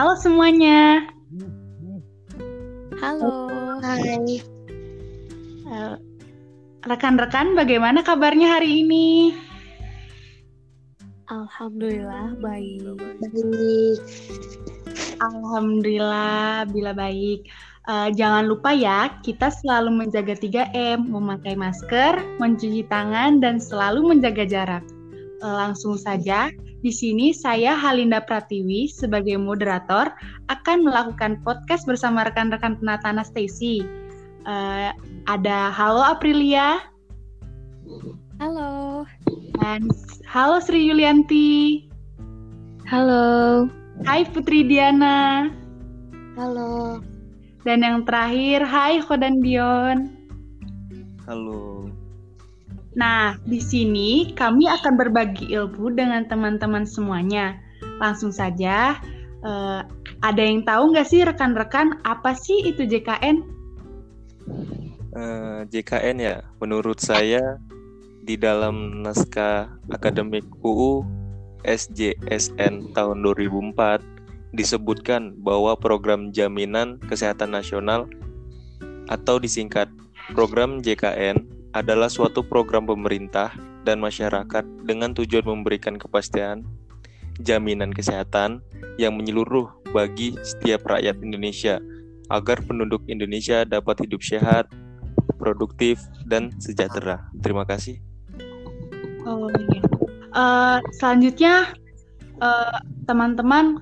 Halo semuanya. Halo. Hai. Rekan-rekan, bagaimana kabarnya hari ini? Alhamdulillah baik. Alhamdulillah bila baik. Jangan lupa ya, kita selalu menjaga 3M, memakai masker, mencuci tangan, dan selalu menjaga jarak. Langsung saja, di sini saya Halinda Pratiwi sebagai moderator akan melakukan podcast bersama rekan-rekan penata Anastasi. Ada halo Aprilia. Halo. Dan halo Sri Yulianti. Halo. Hai Putri Diana. Halo. Dan yang terakhir, hai Khodan Bion. Halo. Nah, di sini kami akan berbagi ilmu dengan teman-teman semuanya. Langsung saja, ada yang tahu nggak sih rekan-rekan apa sih itu JKN? JKN ya, menurut saya di dalam naskah akademik UU SJSN tahun 2004 disebutkan bahwa program jaminan kesehatan nasional atau disingkat program JKN adalah suatu program pemerintah dan masyarakat dengan tujuan memberikan kepastian jaminan kesehatan yang menyeluruh bagi setiap rakyat Indonesia agar penduduk Indonesia dapat hidup sehat, produktif, dan sejahtera. Terima kasih. Selanjutnya, teman-teman,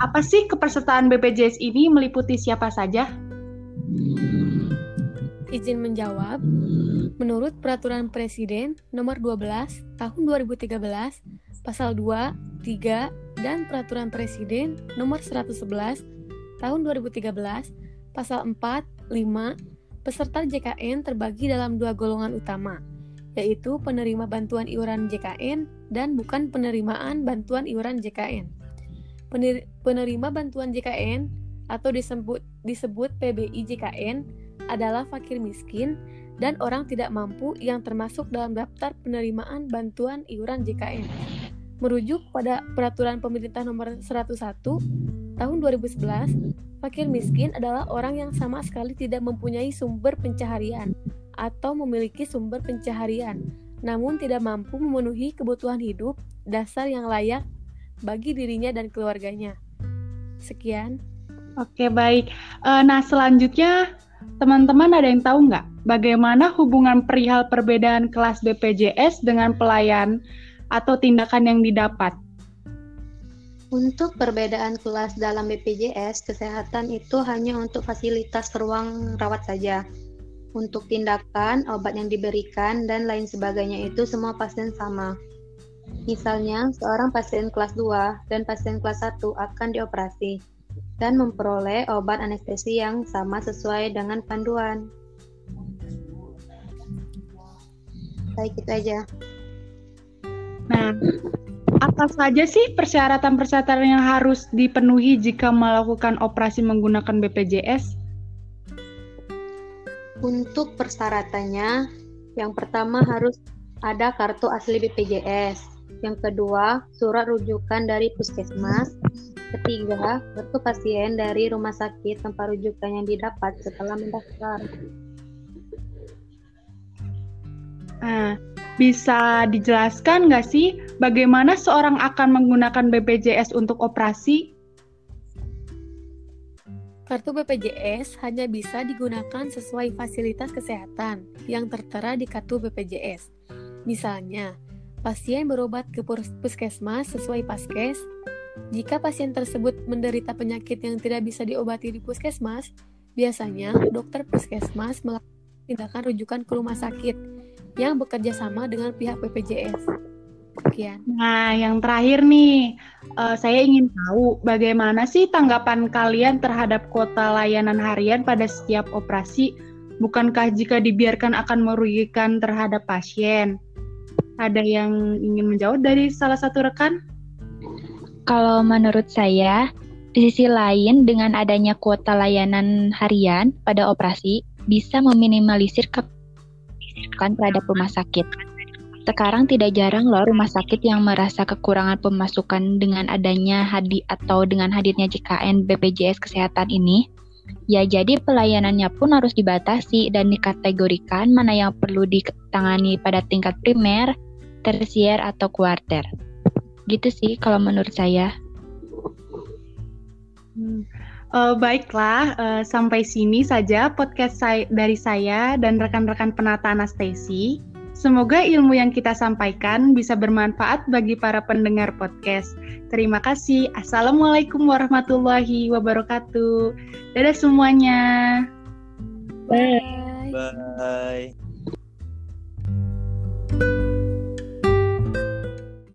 apa sih kepesertaan BPJS ini meliputi siapa saja? Izin menjawab, menurut Peraturan Presiden Nomor 12 Tahun 2013, Pasal 2, 3, dan Peraturan Presiden Nomor 111 Tahun 2013, Pasal 4, 5, peserta JKN terbagi dalam dua golongan utama, yaitu penerima bantuan iuran JKN dan bukan penerimaan bantuan iuran JKN. Penerima bantuan JKN atau disebut PBI-JKN adalah fakir miskin dan orang tidak mampu yang termasuk dalam daftar penerimaan bantuan iuran JKN. Merujuk pada Peraturan Pemerintah Nomor 101 Tahun 2011, fakir miskin adalah orang yang sama sekali tidak mempunyai sumber pencaharian atau memiliki sumber pencaharian, namun tidak mampu memenuhi kebutuhan hidup dasar yang layak bagi dirinya dan keluarganya. Sekian. Oke, baik. Nah, selanjutnya teman-teman ada yang tahu nggak bagaimana hubungan perihal perbedaan kelas BPJS dengan pelayan atau tindakan yang didapat? Untuk perbedaan kelas dalam BPJS, kesehatan itu hanya untuk fasilitas ruang rawat saja. Untuk tindakan, obat yang diberikan, dan lain sebagainya itu semua pasien sama. Misalnya, seorang pasien kelas 2 dan pasien kelas 1 akan dioperasi dan memperoleh obat anestesi yang sama sesuai dengan panduan. Baik, itu aja. Nah, apa saja sih persyaratan-persyaratan yang harus dipenuhi jika melakukan operasi menggunakan BPJS? Untuk persyaratannya, yang pertama harus ada kartu asli BPJS, yang kedua surat rujukan dari puskesmas, ketiga kartu pasien dari rumah sakit tempat rujukan yang didapat setelah mendaftar. Bisa dijelaskan nggak sih bagaimana seorang akan menggunakan BPJS untuk operasi? Kartu BPJS hanya bisa digunakan sesuai fasilitas kesehatan yang tertera di kartu BPJS. Misalnya, pasien berobat ke puskesmas sesuai paskes. Jika pasien tersebut menderita penyakit yang tidak bisa diobati di puskesmas, biasanya dokter puskesmas melakukan tindakan rujukan ke rumah sakit yang bekerja sama dengan pihak BPJS. Sekian. Nah, yang terakhir nih, saya ingin tahu bagaimana sih tanggapan kalian terhadap kuota layanan harian pada setiap operasi? Bukankah jika dibiarkan akan merugikan terhadap pasien? Ada yang ingin menjawab dari salah satu rekan? Kalau menurut saya, di sisi lain dengan adanya kuota layanan harian pada operasi bisa meminimalisir kerugian terhadap rumah sakit. Sekarang tidak jarang loh rumah sakit yang merasa kekurangan pemasukan dengan adanya hadirnya JKN BPJS Kesehatan ini. Ya, jadi pelayanannya pun harus dibatasi dan dikategorikan mana yang perlu ditangani pada tingkat primer, tersier, atau kuarter. Gitu sih kalau menurut saya. Baiklah, sampai sini saja podcast dari saya dan rekan-rekan penata Anastasi. Semoga ilmu yang kita sampaikan bisa bermanfaat bagi para pendengar podcast. Terima kasih. Assalamualaikum warahmatullahi wabarakatuh. Dadah semuanya. Bye. Bye.